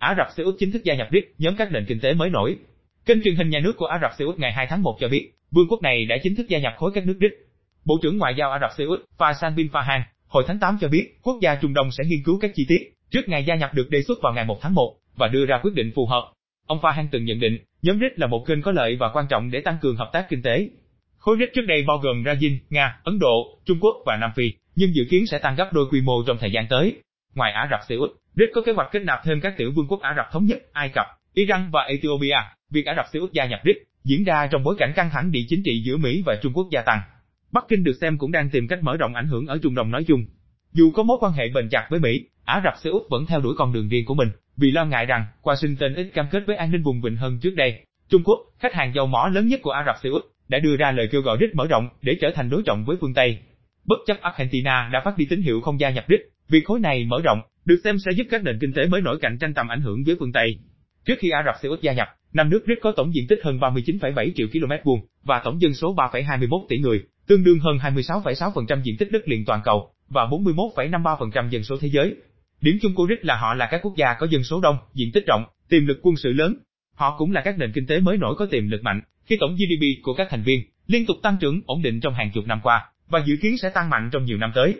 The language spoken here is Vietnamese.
Ả Rập Xê Út chính thức gia nhập BRICS, nhóm các nền kinh tế mới nổi. Kênh truyền hình nhà nước của Ả Rập Xê Út ngày 2 tháng 1 cho biết, vương quốc này đã chính thức gia nhập khối các nước BRICS. Bộ trưởng Ngoại giao Ả Rập Xê Út Faizan Bin Fahang hồi tháng 8 cho biết, quốc gia Trung Đông sẽ nghiên cứu các chi tiết trước ngày gia nhập được đề xuất vào ngày 1 tháng 1 và đưa ra quyết định phù hợp. Ông Fahang từng nhận định, nhóm BRICS là một kênh có lợi và quan trọng để tăng cường hợp tác kinh tế. Khối BRICS trước đây bao gồm Brazil, Nga, Ấn Độ, Trung Quốc và Nam Phi, nhưng dự kiến sẽ tăng gấp đôi quy mô trong thời gian tới. Ngoài Ả Rập Xê Út, BRICS có kế hoạch kết nạp thêm các tiểu vương quốc Ả Rập Thống nhất, Ai Cập, Iran và Ethiopia. Việc Ả Rập Xê Út gia nhập BRICS diễn ra trong bối cảnh căng thẳng địa chính trị giữa Mỹ và Trung Quốc gia tăng. Bắc Kinh được xem cũng đang tìm cách mở rộng ảnh hưởng ở Trung Đông nói chung. Dù có mối quan hệ bền chặt với Mỹ, Ả Rập Xê Út vẫn theo đuổi con đường riêng của mình, vì lo ngại rằng Washington ít cam kết với an ninh vùng vịnh hơn trước đây. Trung Quốc, khách hàng dầu mỏ lớn nhất của Ả Rập Xê Út, đã đưa ra lời kêu gọi BRICS mở rộng để trở thành đối trọng với phương Tây. Bất chấp Argentina đã phát đi tín hiệu không gia nhập BRICS, việc khối này mở rộng được xem sẽ giúp các nền kinh tế mới nổi cạnh tranh tầm ảnh hưởng với phương Tây. Trước khi Ả Rập Xê Út gia nhập, năm nước BRICS có tổng diện tích hơn 39,7 triệu km2 và tổng dân số 3,21 tỷ người, tương đương hơn 26,6% diện tích đất liền toàn cầu và 41,53% dân số thế giới. Điểm chung của BRICS là họ là các quốc gia có dân số đông, diện tích rộng, tiềm lực quân sự lớn. Họ cũng là các nền kinh tế mới nổi có tiềm lực mạnh, khi tổng GDP của các thành viên liên tục tăng trưởng ổn định trong hàng chục năm qua và dự kiến sẽ tăng mạnh trong nhiều năm tới.